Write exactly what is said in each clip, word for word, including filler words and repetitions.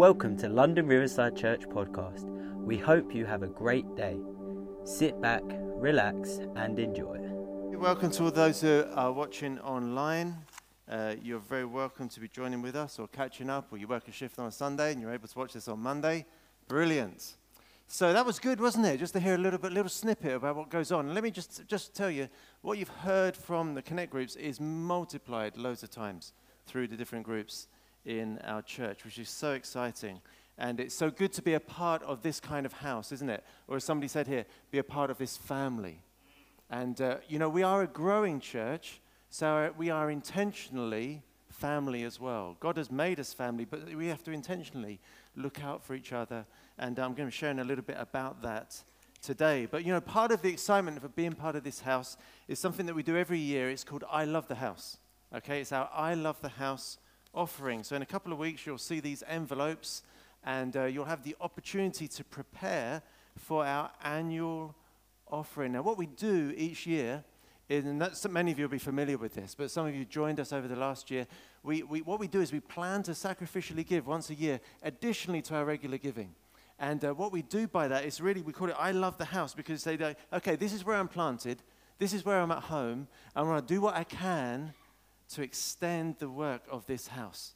Welcome to London Riverside Church podcast. We hope you have a great day. Sit back, relax, and enjoy. Welcome to all those who are watching online. Uh, you're very welcome to be joining with us or catching up, or you work a shift on a Sunday and you're able to watch this on Monday. Brilliant. So that was good, wasn't it? Just to hear a little bit, little snippet about what goes on. And let me just, just tell you, what you've heard from the Connect Groups is multiplied loads of times through the different groups in our church, which is so exciting. And it's so good to be a part of this kind of house, isn't it? Or as somebody said here, be a part of this family. And, uh, you know, we are a growing church, so we are intentionally family as well. God has made us family, but we have to intentionally look out for each other. And I'm going to be sharing a little bit about that today. But, you know, part of the excitement for being part of this house is something that we do every year. It's called I Love the House. Okay, it's our I Love the House offering. So in a couple of weeks, you'll see these envelopes, and uh, you'll have the opportunity to prepare for our annual offering. Now, what we do each year, is, and that's, many of you will be familiar with this, but some of you joined us over the last year, we, we, what we do is we plan to sacrificially give once a year, additionally to our regular giving. And uh, what we do by that is really, we call it I Love the House, because they go, okay, this is where I'm planted, this is where I'm at home, and I'm going to do what I can to extend the work of this house.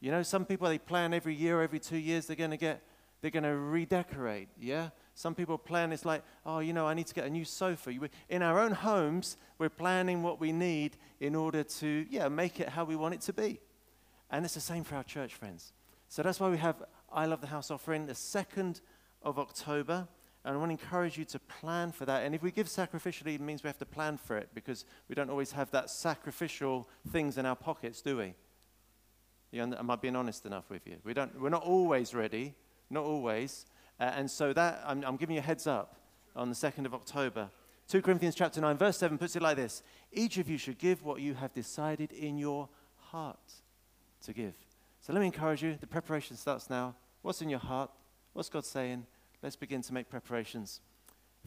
You know, some people, they plan every year, every two years, they're going to get, they're going to redecorate, yeah? Some people plan, it's like, oh, you know, I need to get a new sofa. In our own homes, we're planning what we need in order to, yeah, make it how we want it to be. And it's the same for our church friends. So that's why we have I Love the House offering the second of October. And I want to encourage you to plan for that. And if we give sacrificially, it means we have to plan for it, because we don't always have that sacrificial things in our pockets, do we? You know, am I being honest enough with you? We don't, we're not always ready, not always. Uh, and so that, I'm, I'm giving you a heads up on the second of October. Second Corinthians chapter nine, verse seven puts it like this. Each of you should give what you have decided in your heart to give. So let me encourage you. The preparation starts now. What's in your heart? What's God saying? Let's begin to make preparations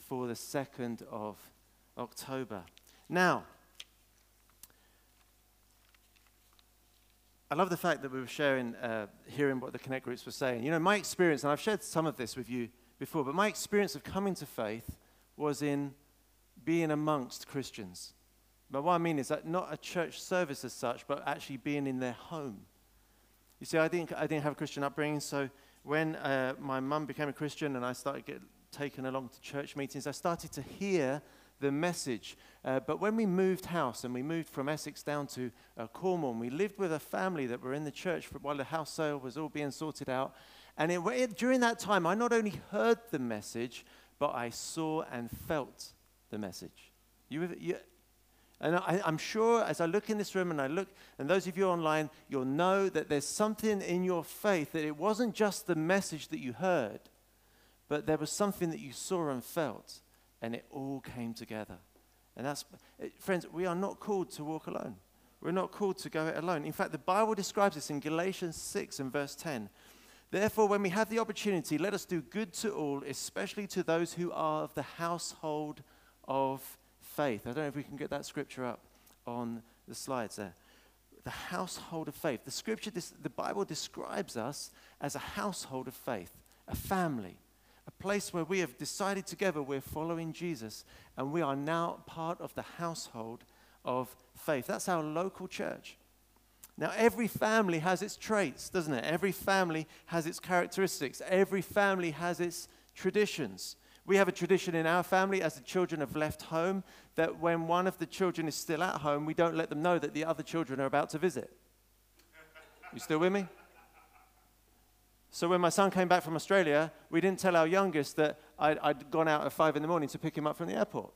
for the second of October. Now, I love the fact that we were sharing, uh, hearing what the Connect Groups were saying. You know, my experience, and I've shared some of this with you before, but my experience of coming to faith was in being amongst Christians. But what I mean is that not a church service as such, but actually being in their home. You see, I didn't, I didn't have a Christian upbringing, so when uh, my mum became a Christian and I started getting taken along to church meetings, I started to hear the message. Uh, but when we moved house and we moved from Essex down to uh, Cornwall, we lived with a family that were in the church for, while the house sale was all being sorted out. And it, it, during that time, I not only heard the message, but I saw and felt the message. You, you, and I, I'm sure as I look in this room and I look, and those of you online, you'll know that there's something in your faith that it wasn't just the message that you heard, but there was something that you saw and felt. And it all came together. And that's, friends, we are not called to walk alone. We're not called to go it alone. In fact, the Bible describes this in Galatians six and verse ten. Therefore, when we have the opportunity, let us do good to all, especially to those who are of the household of faith. I don't know if we can get that scripture up on the slides there. The household of faith. The scripture, the Bible describes us as a household of faith, a family. A place where we have decided together we're following Jesus and we are now part of the household of faith. That's our local church. Now, every family has its traits, doesn't it? Every family has its characteristics. Every family has its traditions. We have a tradition in our family, as the children have left home, that when one of the children is still at home, we don't let them know that the other children are about to visit. You still with me? So when my son came back from Australia, we didn't tell our youngest that I'd, I'd gone out at five in the morning to pick him up from the airport.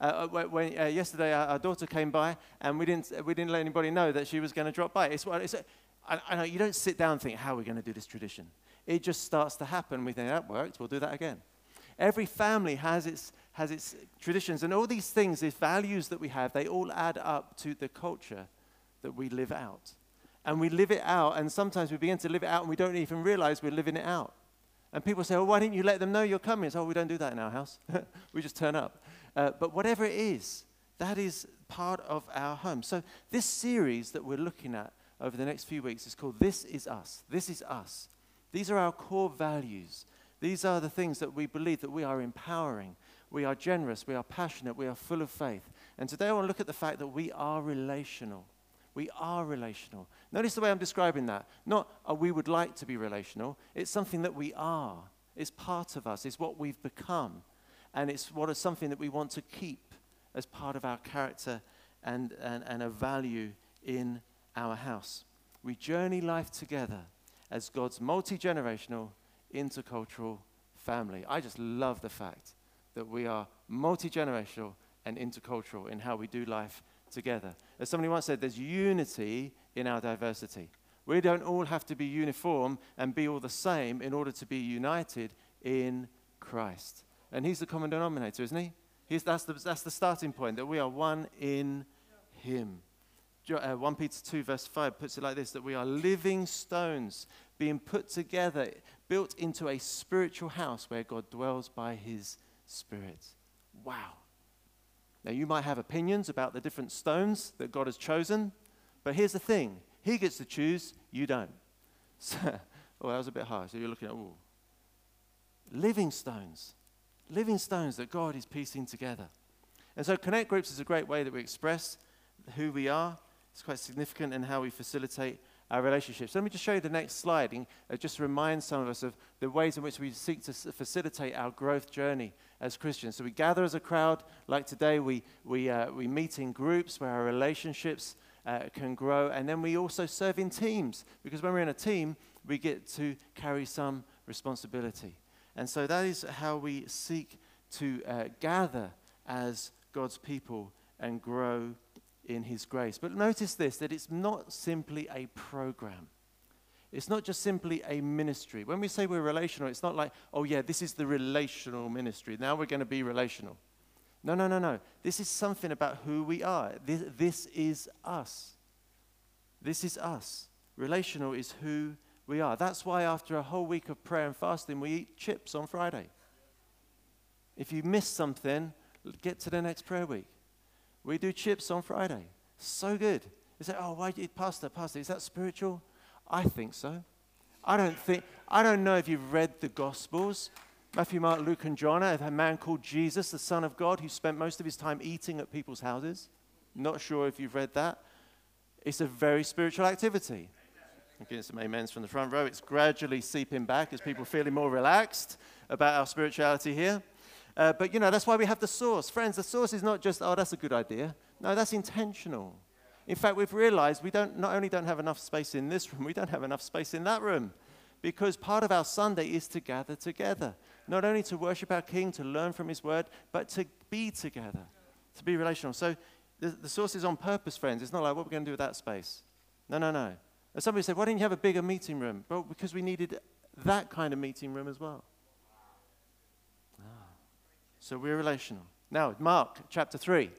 Uh, when, uh, yesterday, our, our daughter came by, and we didn't, we didn't let anybody know that she was going to drop by. It's, it's, I, I know, you don't sit down and think, how are we going to do this tradition? It just starts to happen. We think, that worked, we'll do that again. Every family has its, has its traditions, and all these things, these values that we have, they all add up to the culture that we live out. And we live it out, and sometimes we begin to live it out, and we don't even realize we're living it out. And people say, well, why didn't you let them know you're coming? It's, oh, we don't do that in our house. We just turn up. Uh, but whatever it is, that is part of our home. So this series that we're looking at over the next few weeks is called This Is Us. This Is Us. These are our core values. These are the things that we believe that we are empowering. We are generous. We are passionate. We are full of faith. And today I want to look at the fact that we are relational. We are relational. Notice the way I'm describing that. Not uh, we would like to be relational. It's something that we are. It's part of us. It's what we've become. And it's what is something that we want to keep as part of our character and, and, and a value in our house. We journey life together as God's multi-generational, intercultural family. I just love the fact that we are multi-generational and intercultural in how we do life together. As somebody once said, there's unity in our diversity. We don't all have to be uniform and be all the same in order to be united in Christ. And he's the common denominator, isn't he? He's, that's, the, that's the starting point, that we are one in him. Uh, First Peter two verse five puts it like this, that we are living stones being put together, built into a spiritual house where God dwells by his Spirit. Wow. Now, you might have opinions about the different stones that God has chosen, but here's the thing. He gets to choose, you don't. So, oh, that was a bit high, so you're looking at, ooh. Living stones. Living stones that God is piecing together. And so Connect Groups is a great way that we express who we are. It's quite significant in how we facilitate our relationships. So let me just show you the next slide and uh, just remind some of us of the ways in which we seek to s- facilitate our growth journey as Christians. So we gather as a crowd, like today, we, we, uh, we meet in groups where our relationships uh, can grow, and then we also serve in teams, because when we're in a team, we get to carry some responsibility. And so that is how we seek to uh, gather as God's people and grow in his grace. But notice this, that it's not simply a program. It's not just simply a ministry. When we say we're relational, it's not like, oh yeah, this is the relational ministry. Now we're going to be relational. No, no, no, no. This is something about who we are. This, this is us. This is us. Relational is who we are. That's why after a whole week of prayer and fasting, we eat chips on Friday. If you miss something, get to the next prayer week. We do chips on Friday. So good. You say, oh, why do you eat pasta, pasta? Is that spiritual? I think so. I don't think, I don't know if you've read the Gospels, Matthew, Mark, Luke, and John, of a man called Jesus, the Son of God, who spent most of his time eating at people's houses. Not sure if you've read that. It's a very spiritual activity. I'm getting some amens from the front row. It's gradually seeping back as people feeling more relaxed about our spirituality here. Uh, but, you know, that's why we have the source. Friends, the source is not just, oh, that's a good idea. No, that's intentional. In fact, we've realized we don't not only don't have enough space in this room, we don't have enough space in that room, because part of our Sunday is to gather together, not only to worship our King, to learn from his word, but to be together, to be relational. So the, the source is on purpose, friends. It's not like, what are we going to do with that space? No, no, no. And somebody said, why didn't you have a bigger meeting room? Well, because we needed that kind of meeting room as well. Ah. So we're relational. Now, Mark chapter three.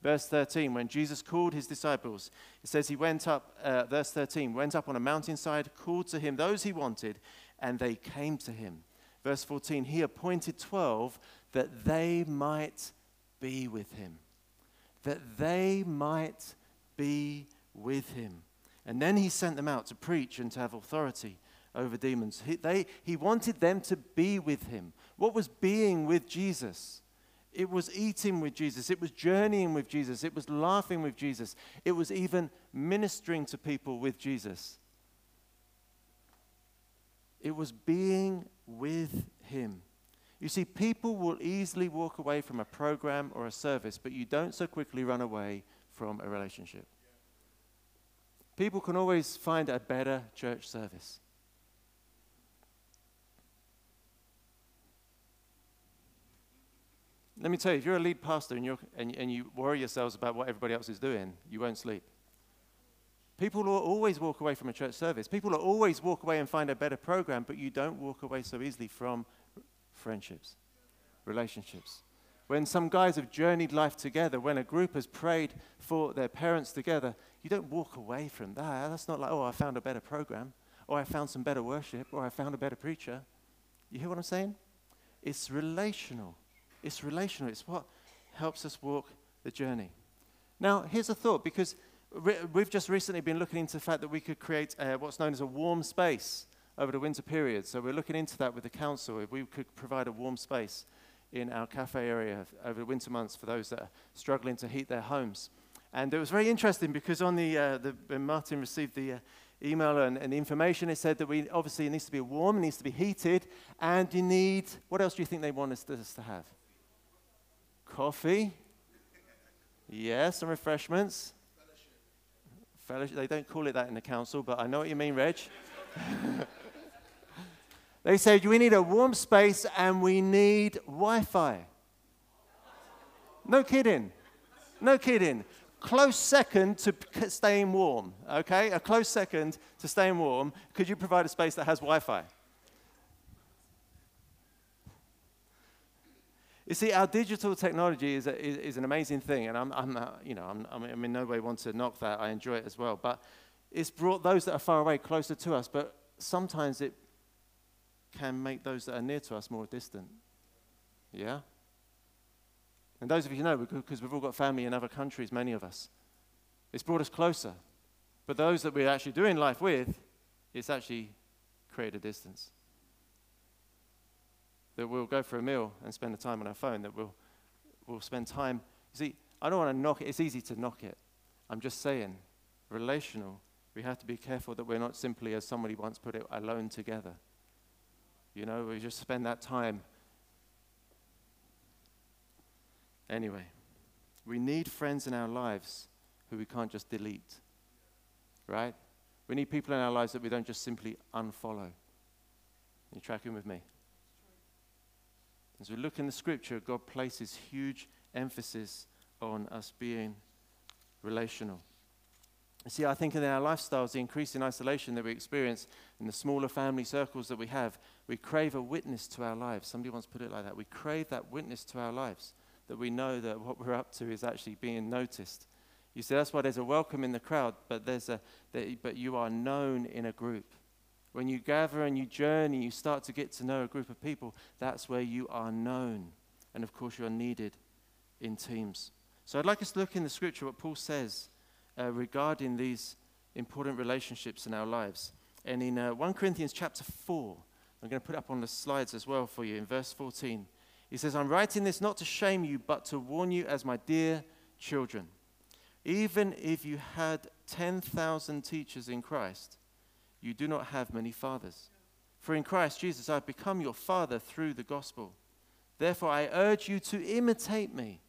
Verse thirteen, when Jesus called his disciples, it says he went up, uh, verse thirteen, went up on a mountainside, called to him those he wanted, and they came to him. Verse fourteen, he appointed twelve that they might be with him. That they might be with him. And then he sent them out to preach and to have authority over demons. He, they, he wanted them to be with him. What was being with Jesus? It was eating with Jesus. It was journeying with Jesus. It was laughing with Jesus. It was even ministering to people with Jesus. It was being with him. You see, people will easily walk away from a program or a service, but you don't so quickly run away from a relationship. People can always find a better church service. Let me tell you, if you're a lead pastor and, you're, and, and you worry yourselves about what everybody else is doing, you won't sleep. People will always walk away from a church service. People will always walk away and find a better program, but you don't walk away so easily from friendships, relationships. When some guys have journeyed life together, when a group has prayed for their parents together, you don't walk away from that. That's not like, oh, I found a better program, or I found some better worship, or I found a better preacher. You hear what I'm saying? It's relational. It's relational. It's what helps us walk the journey. Now, here's a thought, because re- we've just recently been looking into the fact that we could create a, what's known as a warm space over the winter period. So we're looking into that with the council, if we could provide a warm space in our cafe area over the winter months for those that are struggling to heat their homes. And it was very interesting because on the, uh, the when Martin received the uh, email and, and the information, it said that we obviously it needs to be warm, it needs to be heated, and you need, what else do you think they want us to, us to have? Coffee. Yeah, some refreshments. Fellowship. Fellowship. They don't call it that in the council, but I know what you mean, Reg. They said, we need a warm space and we need Wi-Fi. No kidding. No kidding. Close second to staying warm, okay? A close second to staying warm. Could you provide a space that has Wi-Fi? You see, our digital technology is, a, is, is an amazing thing, and I'm, I'm uh, you know, I'm, I'm in no way want to knock that. I enjoy it as well, but it's brought those that are far away closer to us, but sometimes it can make those that are near to us more distant, yeah? And those of you know, because we've all got family in other countries, many of us. It's brought us closer, but those that we're actually doing life with, it's actually created a distance. That we'll go for a meal and spend the time on our phone, that we'll, we'll spend time. You see, I don't want to knock it. It's easy to knock it. I'm just saying, relational, we have to be careful that we're not simply, as somebody once put it, alone together. You know, we just spend that time. Anyway, we need friends in our lives who we can't just delete, right? We need people in our lives that we don't just simply unfollow. You tracking with me? As we look in the scripture, God places huge emphasis on us being relational. You see, I think in our lifestyles, the increasing isolation that we experience in the smaller family circles that we have, we crave a witness to our lives. Somebody once put it like that. We crave that witness to our lives, that we know that what we're up to is actually being noticed. You see, that's why there's a welcome in the crowd, but there's a, but you are known in a group. When you gather and you journey, you start to get to know a group of people. That's where you are known. And of course, you are needed in teams. So I'd like us to look in the scripture what Paul says uh, regarding these important relationships in our lives. And in uh, First Corinthians chapter four, I'm going to put it up on the slides as well for you, in verse fourteen. He says, I'm writing this not to shame you, but to warn you as my dear children. Even if you had ten thousand teachers in Christ, you do not have many fathers. For in Christ Jesus I have become your father through the gospel. Therefore I urge you to imitate me.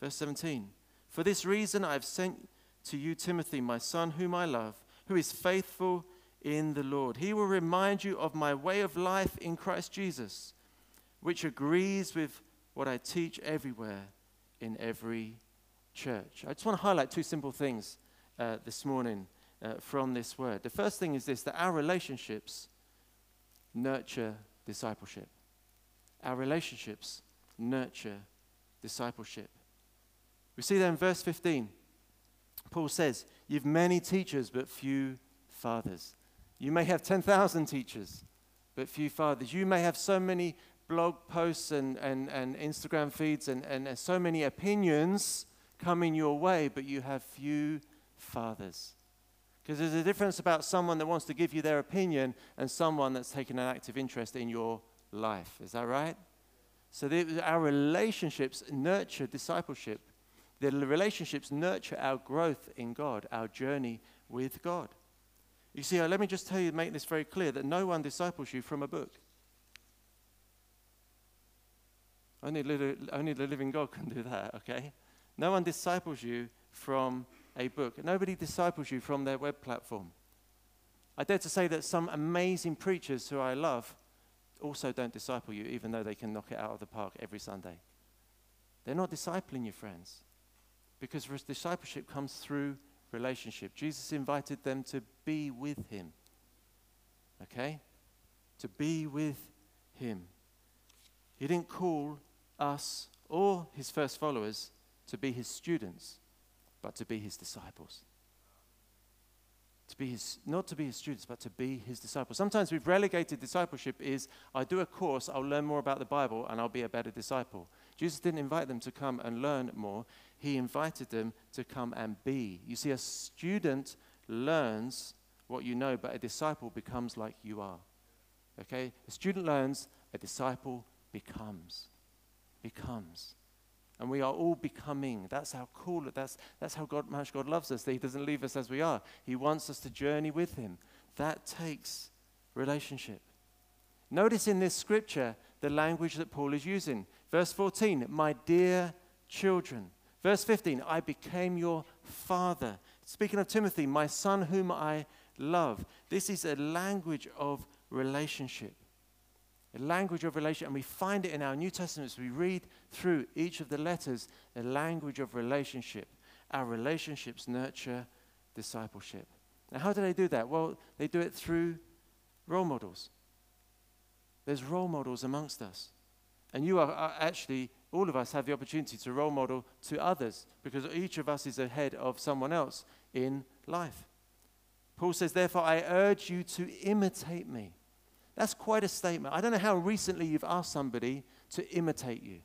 Verse seventeen. For this reason I have sent to you Timothy, my son, whom I love, who is faithful in the Lord. He will remind you of my way of life in Christ Jesus, which agrees with what I teach everywhere in every church. I just want to highlight two simple things uh, this morning. Uh, from this word. The first thing is this, that our relationships nurture discipleship. Our relationships nurture discipleship. We see that in verse fifteen. Paul says, you've many teachers but few fathers. You may have ten thousand teachers but few fathers. You may have so many blog posts and, and, and Instagram feeds and, and, and so many opinions coming your way, but you have few fathers. Because there's a difference about someone that wants to give you their opinion and someone that's taken an active interest in your life. Is that right? So the, our relationships nurture discipleship. The relationships nurture our growth in God, our journey with God. You see, let me just tell you, make this very clear, that no one disciples you from a book. Only, only the living God can do that, okay? No one disciples you from a book. Nobody disciples you from their web platform. I dare to say that some amazing preachers who I love also don't disciple you, even though they can knock it out of the park every Sunday. They're not discipling you, friends, because discipleship comes through relationship. Jesus invited them to be with him, okay? To be with him. He didn't call us or his first followers to be his students, but to be his disciples. To be his, not to be his students, but to be his disciples. Sometimes we've relegated discipleship is, I do a course, I'll learn more about the Bible, and I'll be a better disciple. Jesus didn't invite them to come and learn more. He invited them to come and be. You see, a student learns what you know, but a disciple becomes like you are. Okay? A student learns, a disciple becomes. Becomes. And we are all becoming. That's how cool, that's, that's how God, much God loves us, that he doesn't leave us as we are. He wants us to journey with him. That takes relationship. Notice in this scripture the language that Paul is using. Verse fourteen, my dear children. Verse fifteen, I became your father. Speaking of Timothy, my son whom I love. This is a language of relationship. A language of relationship. And we find it in our New Testaments. We read through each of the letters a language of relationship. Our relationships nurture discipleship. Now, how do they do that? Well, they do it through role models. There's role models amongst us. And you are, are actually, all of us have the opportunity to role model to others, because each of us is ahead of someone else in life. Paul says, therefore, I urge you to imitate me. That's quite a statement. I don't know how recently you've asked somebody to imitate you.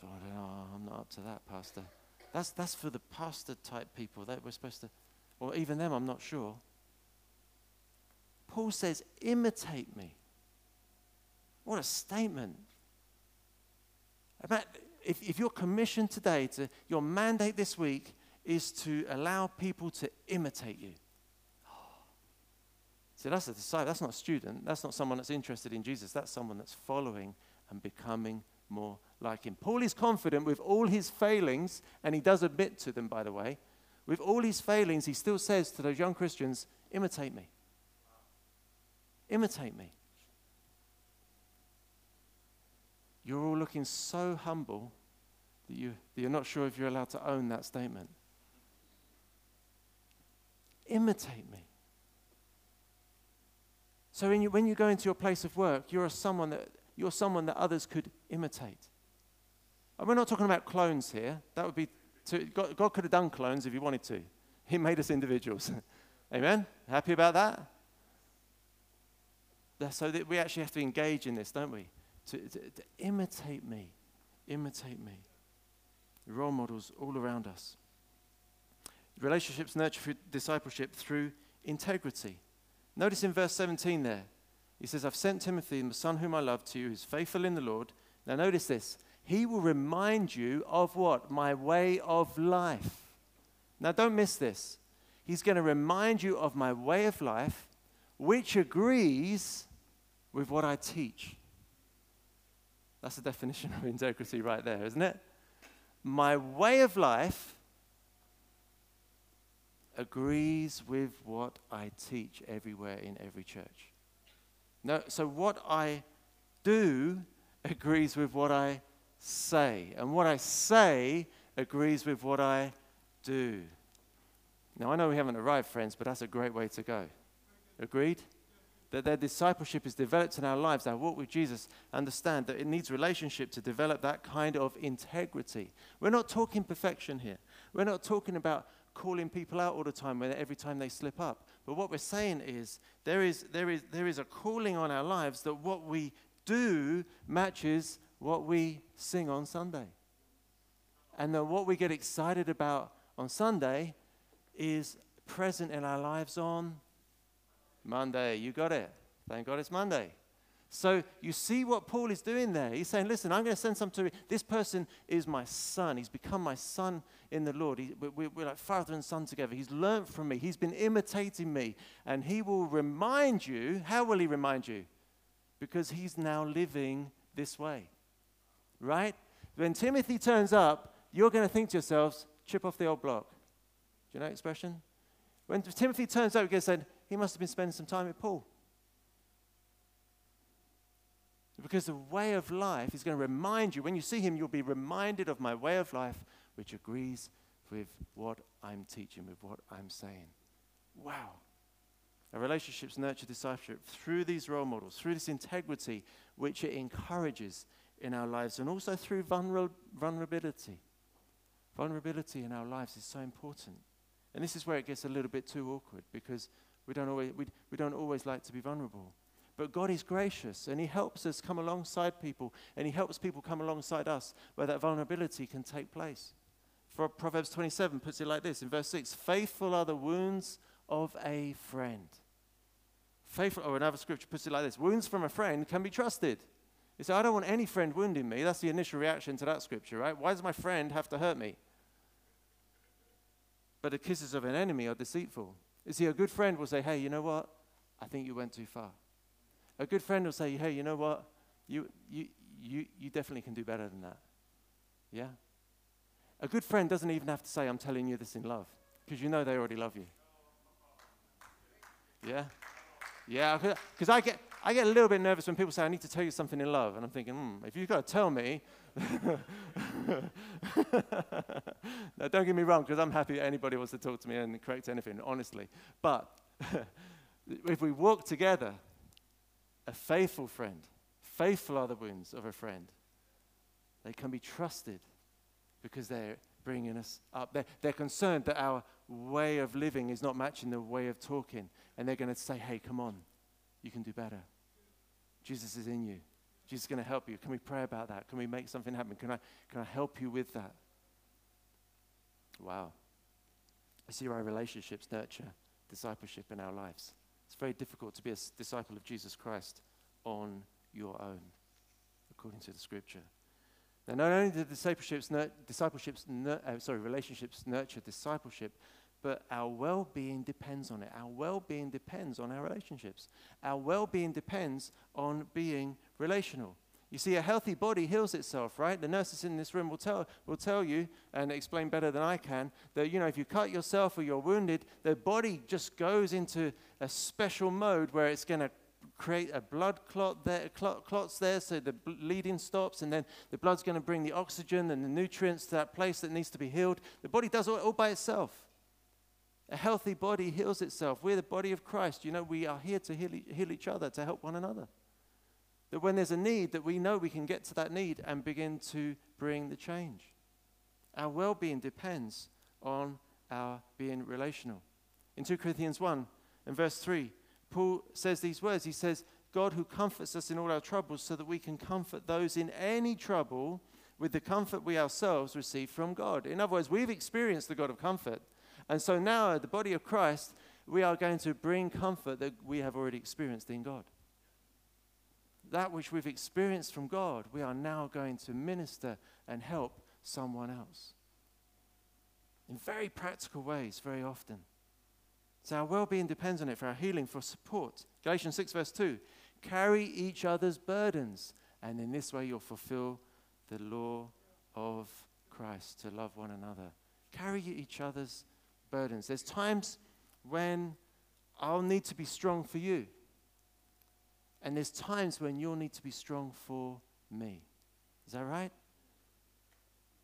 So I don't know, I'm not up to that, Pastor. That's, that's for the pastor type people that we're supposed to, or even them, I'm not sure. Paul says, imitate me. What a statement. If, if your commission today, to, your mandate this week is to allow people to imitate you. So that's a disciple, that's not a student, that's not someone that's interested in Jesus, that's someone that's following and becoming more like him. Paul is confident with all his failings, and he does admit to them, by the way. With all his failings, he still says to those young Christians, imitate me. Imitate me. You're all looking so humble that, you, that you're not sure if you're allowed to own that statement. Imitate me. So when you, when you go into your place of work, you're someone that you're someone that others could imitate. And we're not talking about clones here. That would be too, God, God could have done clones if he wanted to. He made us individuals. Amen? Happy about that? That's so that we actually have to engage in this, don't we? To, to, to imitate me. Imitate me. Role models all around us. Relationships nurture through discipleship through integrity. Notice in verse seventeen there, he says, I've sent Timothy, the son whom I love, to you, who's faithful in the Lord. Now notice this, he will remind you of what? My way of life. Now don't miss this. He's going to remind you of my way of life, which agrees with what I teach. That's the definition of integrity right there, isn't it? My way of life agrees with what I teach everywhere in every church. No, so what I do agrees with what I say, and what I say agrees with what I do. Now, I know we haven't arrived, friends, but that's a great way to go. Agreed? That their discipleship is developed in our lives, our walk with Jesus. Understand that it needs relationship to develop that kind of integrity. We're not talking perfection here. We're not talking about calling people out all the time when every time they slip up. But what we're saying is there is there is there is a calling on our lives that what we do matches what we sing on Sunday. And that what we get excited about on Sunday is present in our lives on Monday. You got it. Thank God it's Monday. So you see what Paul is doing there. He's saying, listen, I'm going to send some to you. This person is my son. He's become my son in the Lord. He, we're, we're like father and son together. He's learned from me. He's been imitating me. And he will remind you. How will he remind you? Because he's now living this way. Right? When Timothy turns up, you're going to think to yourselves, chip off the old block. Do you know that expression? When Timothy turns up, you're going to say, he must have been spending some time with Paul. Because the way of life is going to remind you. When you see him, you'll be reminded of my way of life, which agrees with what I'm teaching, with what I'm saying. Wow. Our relationships nurture discipleship through these role models, through this integrity, which it encourages in our lives, and also through vulner- vulnerability. Vulnerability in our lives is so important. And this is where it gets a little bit too awkward, because we don't always, we, we don't always like to be vulnerable. But God is gracious, and he helps us come alongside people, and he helps people come alongside us where that vulnerability can take place. For Proverbs twenty-seven puts it like this in verse six, faithful are the wounds of a friend. Faithful, or another scripture puts it like this, wounds from a friend can be trusted. You say, I don't want any friend wounding me. That's the initial reaction to that scripture, right? Why does my friend have to hurt me? But the kisses of an enemy are deceitful. You see, a good friend will say, hey, you know what? I think you went too far. A good friend will say, hey, you know what? You, you, you, you definitely can do better than that. Yeah? A good friend doesn't even have to say, I'm telling you this in love, because you know they already love you. Yeah? Yeah, because I get I get a little bit nervous when people say, I need to tell you something in love. And I'm thinking, hmm, if you've got to tell me. Now, don't get me wrong, because I'm happy anybody wants to talk to me and correct anything, honestly. But if we walk together, a faithful friend, faithful are the wounds of a friend. They can be trusted because they're bringing us up. They're, they're concerned that our way of living is not matching the way of talking. And they're going to say, hey, come on, you can do better. Jesus is in you. Jesus is going to help you. Can we pray about that? Can we make something happen? Can I, can I help you with that? Wow. I see our relationships nurture discipleship in our lives. It's very difficult to be a disciple of Jesus Christ on your own, according to the scripture. Now, not only do discipleships, nur- discipleships nur- uh, sorry, relationships nurture discipleship, but our well-being depends on it. Our well-being depends on our relationships. Our well-being depends on being relational. You see, a healthy body heals itself, right? The nurses in this room will tell will tell you and explain better than I can that, you know, if you cut yourself or you're wounded, the body just goes into a special mode where it's going to create a blood clot there, clot, clots there, so the bleeding stops, and then the blood's going to bring the oxygen and the nutrients to that place that needs to be healed. The body does it all, all by itself. A healthy body heals itself. We're the body of Christ. You know, we are here to heal, heal each other, to help one another. That when there's a need, that we know we can get to that need and begin to bring the change. Our well-being depends on our being relational. In two Corinthians one and verse three, Paul says these words. He says, God who comforts us in all our troubles so that we can comfort those in any trouble with the comfort we ourselves receive from God. In other words, we've experienced the God of comfort. And so now, the body of Christ, we are going to bring comfort that we have already experienced in God. That which we've experienced from God, we are now going to minister and help someone else. In very practical ways, very often. So our well-being depends on it for our healing, for support. Galatians six verse two, carry each other's burdens, and in this way you'll fulfill the law of Christ, to love one another. Carry each other's burdens. There's times when I'll need to be strong for you, and there's times when you'll need to be strong for me. Is that right?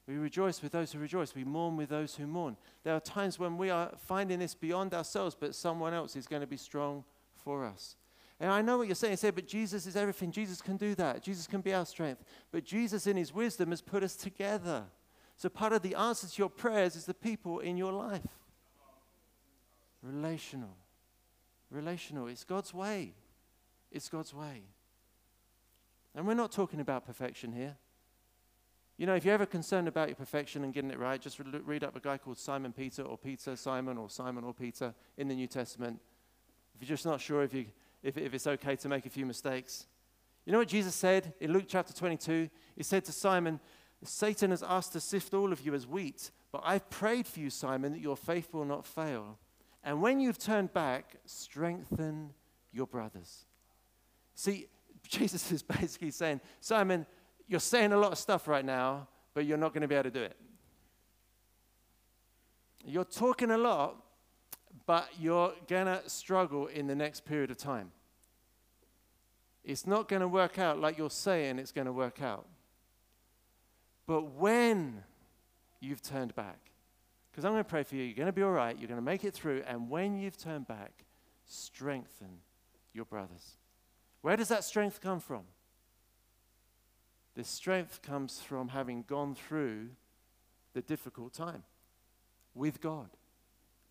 We rejoice with those who rejoice. We mourn with those who mourn. There are times when we are finding this beyond ourselves, but someone else is going to be strong for us. And I know what you're saying. You say, but Jesus is everything. Jesus can do that. Jesus can be our strength. But Jesus in his wisdom has put us together. So part of the answer to your prayers is the people in your life. Relational. Relational. It's God's way. It's God's way. And we're not talking about perfection here. You know, if you're ever concerned about your perfection and getting it right, just re- read up a guy called Simon Peter or Peter Simon or Simon or Peter in the New Testament. If you're just not sure if you if, if it's okay to make a few mistakes. You know what Jesus said in Luke chapter twenty-two? He said to Simon, Satan has asked to sift all of you as wheat, but I've prayed for you, Simon, that your faith will not fail. And when you've turned back, strengthen your brothers. See, Jesus is basically saying, Simon, you're saying a lot of stuff right now, but you're not going to be able to do it. You're talking a lot, but you're going to struggle in the next period of time. It's not going to work out like you're saying it's going to work out. But when you've turned back, because I'm going to pray for you, you're going to be all right, you're going to make it through, and when you've turned back, strengthen your brothers. Where does that strength come from? This strength comes from having gone through the difficult time with God,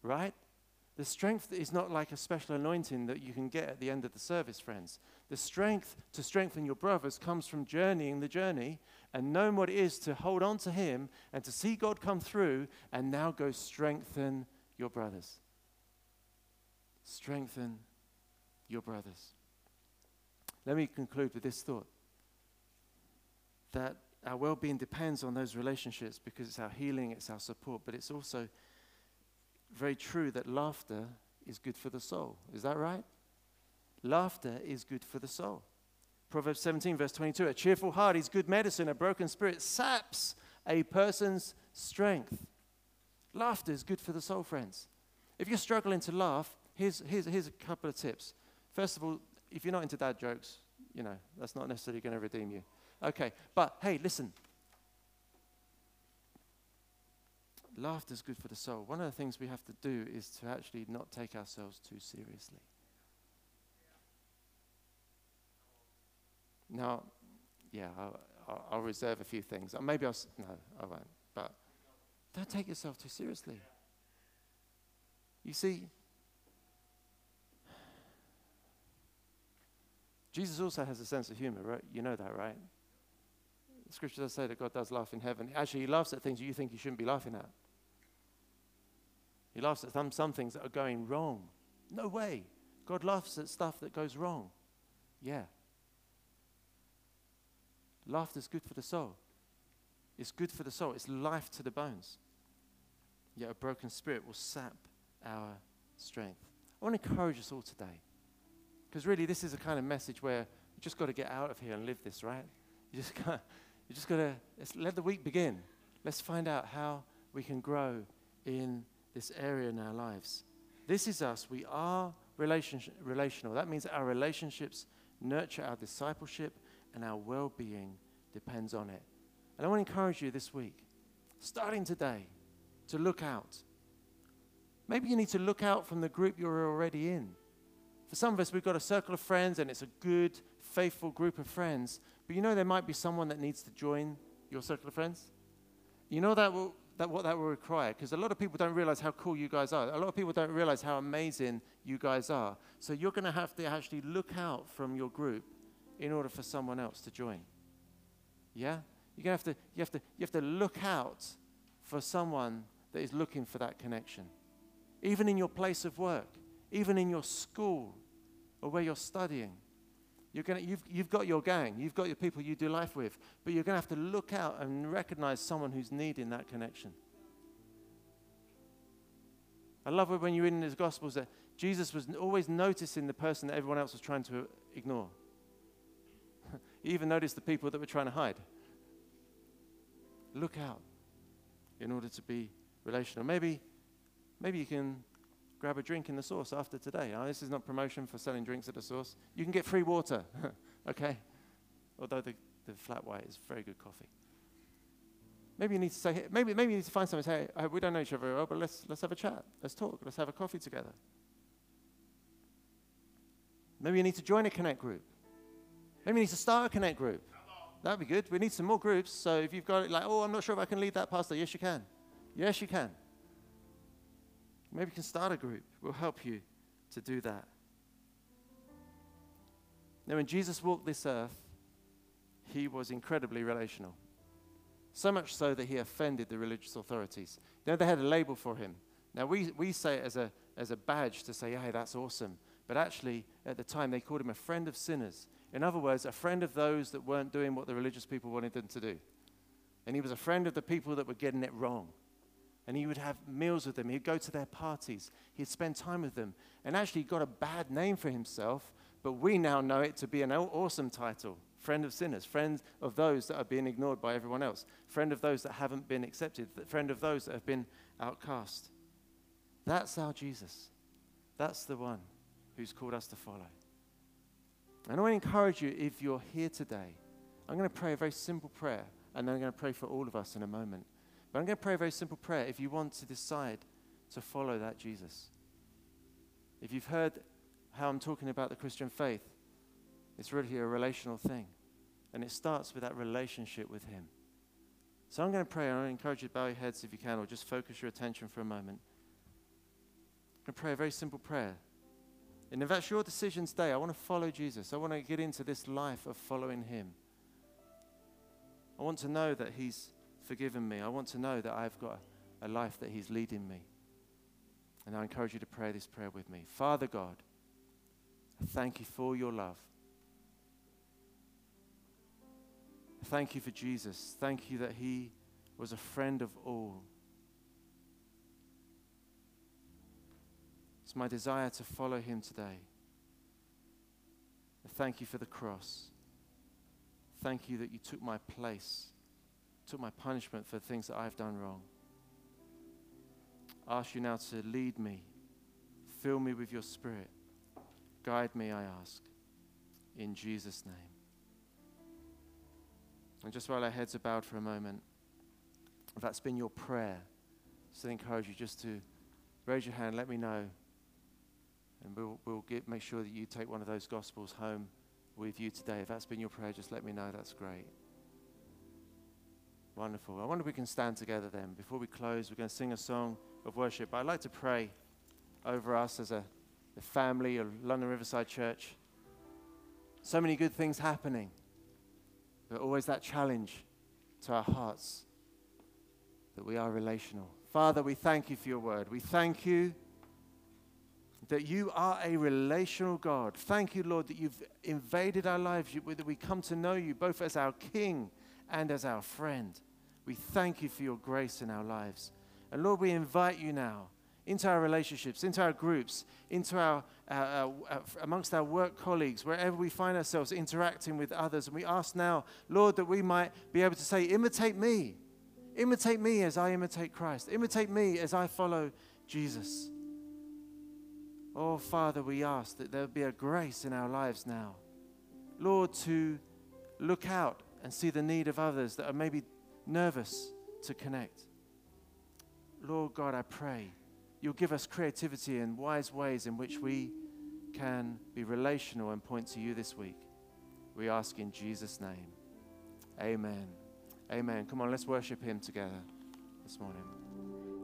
right? The strength is not like a special anointing that you can get at the end of the service, friends. The strength to strengthen your brothers comes from journeying the journey and knowing what it is to hold on to him and to see God come through and now go strengthen your brothers. strengthen your brothers. Let me conclude with this thought, that our well-being depends on those relationships because it's our healing, it's our support, but it's also very true that laughter is good for the soul. Is that right? Laughter is good for the soul. Proverbs seventeen, verse twenty-two, a cheerful heart is good medicine, a broken spirit saps a person's strength. Laughter is good for the soul, friends. If you're struggling to laugh, here's, here's, here's a couple of tips. First of all, if you're not into dad jokes, you know, that's not necessarily going to redeem you. Okay, but hey, listen. Laughter is good for the soul. One of the things we have to do is to actually not take ourselves too seriously. Now, yeah, I'll, I'll reserve a few things. Maybe I'll, no, I won't. But don't take yourself too seriously. You see, Jesus also has a sense of humor, right? You know that, right? The scripture does say that God does laugh in heaven. Actually, he laughs at things you think you shouldn't be laughing at. He laughs at some, some things that are going wrong. No way. God laughs at stuff that goes wrong. Yeah. Laughter is good for the soul. It's good for the soul. It's life to the bones. Yet a broken spirit will sap our strength. I want to encourage us all today. Because really, this is a kind of message where you just got to get out of here and live this, right? You just got, you just got to let the week begin. Let's find out how we can grow in this area in our lives. This is us. We are relationship, relational. That means our relationships nurture our discipleship, and our well-being depends on it. And I want to encourage you this week, starting today, to look out. Maybe you need to look out from the group you're already in. For some of us, we've got a circle of friends, and it's a good, faithful group of friends. But you know there might be someone that needs to join your circle of friends. You know that will, that what that will require, because a lot of people don't realize how cool you guys are. A lot of people don't realize how amazing you guys are. So you're going to have to actually look out from your group in order for someone else to join. Yeah? You're going to have to, you have to, you have to look out for someone that is looking for that connection. Even in your place of work, even in your school, or where you're studying. You're gonna, you've, you've got your gang. You've got your people you do life with. But you're going to have to look out and recognize someone who's needing that connection. I love it when you read in the Gospels that Jesus was always noticing the person that everyone else was trying to ignore. He even noticed the people that were trying to hide. Look out in order to be relational. Maybe, maybe you can grab a drink in the Source after today. Now, this is not promotion for selling drinks at the Source. You can get free water, okay? Although the, the flat white is very good coffee. Maybe you need to say, hey, maybe maybe you need to find someone and say, hey, we don't know each other very well, but let's let's have a chat. Let's talk. Let's have a coffee together. Maybe you need to join a Connect group. Maybe you need to start a Connect group. That'd be good. We need some more groups. So if you've got it like, oh, I'm not sure if I can lead that pastor. Yes, you can. Yes, you can. Maybe you can start a group. We'll help you to do that. Now, when Jesus walked this earth, he was incredibly relational. So much so that he offended the religious authorities. You know, they had a label for him. Now, we, we say it as a, as a badge to say, hey, that's awesome. But actually, at the time, they called him a friend of sinners. In other words, a friend of those that weren't doing what the religious people wanted them to do. And he was a friend of the people that were getting it wrong. And he would have meals with them. He'd go to their parties. He'd spend time with them. And actually, he got a bad name for himself, but we now know it to be an awesome title. Friend of sinners. Friend of those that are being ignored by everyone else. Friend of those that haven't been accepted. Friend of those that have been outcast. That's our Jesus. That's the one who's called us to follow. And I want to encourage you, if you're here today, I'm going to pray a very simple prayer, and then I'm going to pray for all of us in a moment. But I'm going to pray a very simple prayer if you want to decide to follow that Jesus. If you've heard how I'm talking about the Christian faith, it's really a relational thing. And it starts with that relationship with him. So I'm going to pray. I encourage you to bow your heads if you can, or just focus your attention for a moment. I'm going to pray a very simple prayer. And if that's your decision today, I want to follow Jesus. I want to get into this life of following him. I want to know that he's forgiven me. I want to know that I've got a life that he's leading me. And I encourage you to pray this prayer with me. Father God, I thank you for your love. Thank you for Jesus. Thank you that he was a friend of all. It's my desire to follow him today. Thank you for the cross. Thank you that you took my place, took my punishment for the things that I've done wrong. I ask you now to lead me, fill me with your spirit. Guide me, I ask, in Jesus' name. And just while our heads are bowed for a moment, if that's been your prayer, so I encourage you just to raise your hand, let me know, and we'll, we'll get, make sure that you take one of those Gospels home with you today. If that's been your prayer, just let me know. That's great. Wonderful. I wonder if we can stand together then. Before we close, we're going to sing a song of worship. I'd like to pray over us as a, a family of London Riverside Church. So many good things happening, but always that challenge to our hearts that we are relational. Father, we thank you for your word. We thank you that you are a relational God. Thank you, Lord, that you've invaded our lives, you, that we come to know you both as our King and as our friend. We thank you for your grace in our lives. And Lord, we invite you now into our relationships, into our groups, into our, our, our, our amongst our work colleagues, wherever we find ourselves interacting with others. And we ask now, Lord, that we might be able to say, imitate me. Imitate me as I imitate Christ. Imitate me as I follow Jesus. Oh, Father, we ask that there be a grace in our lives now, Lord, to look out and see the need of others that are maybe nervous to connect. Lord God, I pray you'll give us creativity and wise ways in which we can be relational and point to you this week. We ask in Jesus' name. Amen. Amen. Come on, let's worship him together this morning.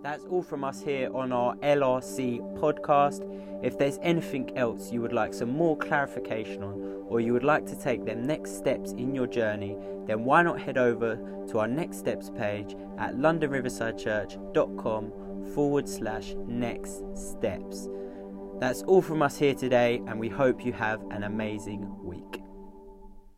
That's all from us here on our L R C podcast. If there's anything else you would like some more clarification on, or you would like to take the next steps in your journey, then why not head over to our next steps page at londonriversidechurch.com forward slash next steps. That's all from us here today, and we hope you have an amazing week.